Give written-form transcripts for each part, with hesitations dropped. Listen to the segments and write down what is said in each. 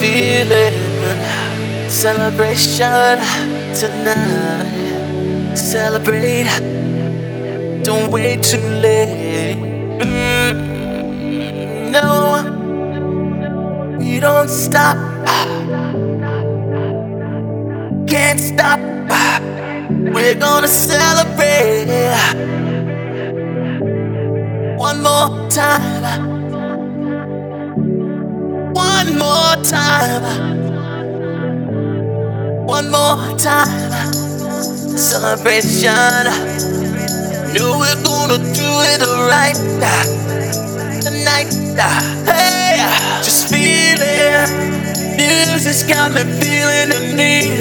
feeling. Celebration tonight. Celebrate. Don't wait too late. No, we don't stop. Can't stop. We're gonna celebrate one more time. One more time. One more time. Celebration. Know we're gonna do it right tonight. Hey, just feel it. Music's got me feeling the need.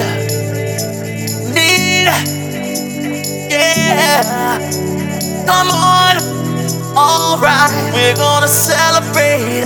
Yeah. Come on. Alright, we're gonna celebrate.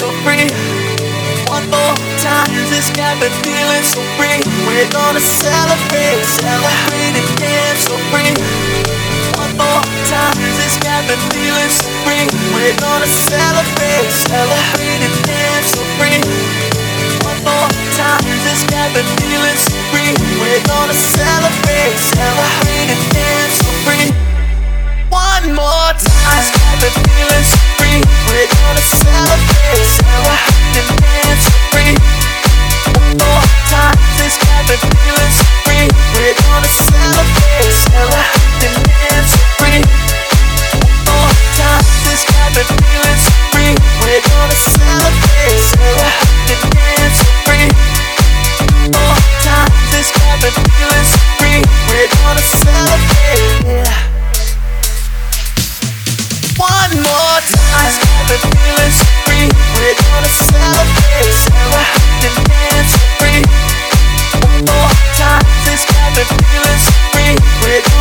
so free. One more time, this got me feeling so free. We're gonna celebrate, celebrate and dance so free. One more time, this got me feeling so free. We're gonna celebrate, celebrate and dance so free. One more time, this got me feeling so free. We're gonna celebrate, celebrate and dance so free. One more time, this got me feeling so free. We're gonna celebrate, celebrate and dance so free. One more time, this got me feeling so free. We're gonna celebrate, celebrate and dance so free. One more time, this got me feeling so free. We're gonna celebrate, celebrate and dance so free. One more time, this got me feeling so free. We're gonna celebrate. One more time, this got me feeling so free. We're gonna celebrate, celebrate and dance so free. One more time, this got me feeling so free. We're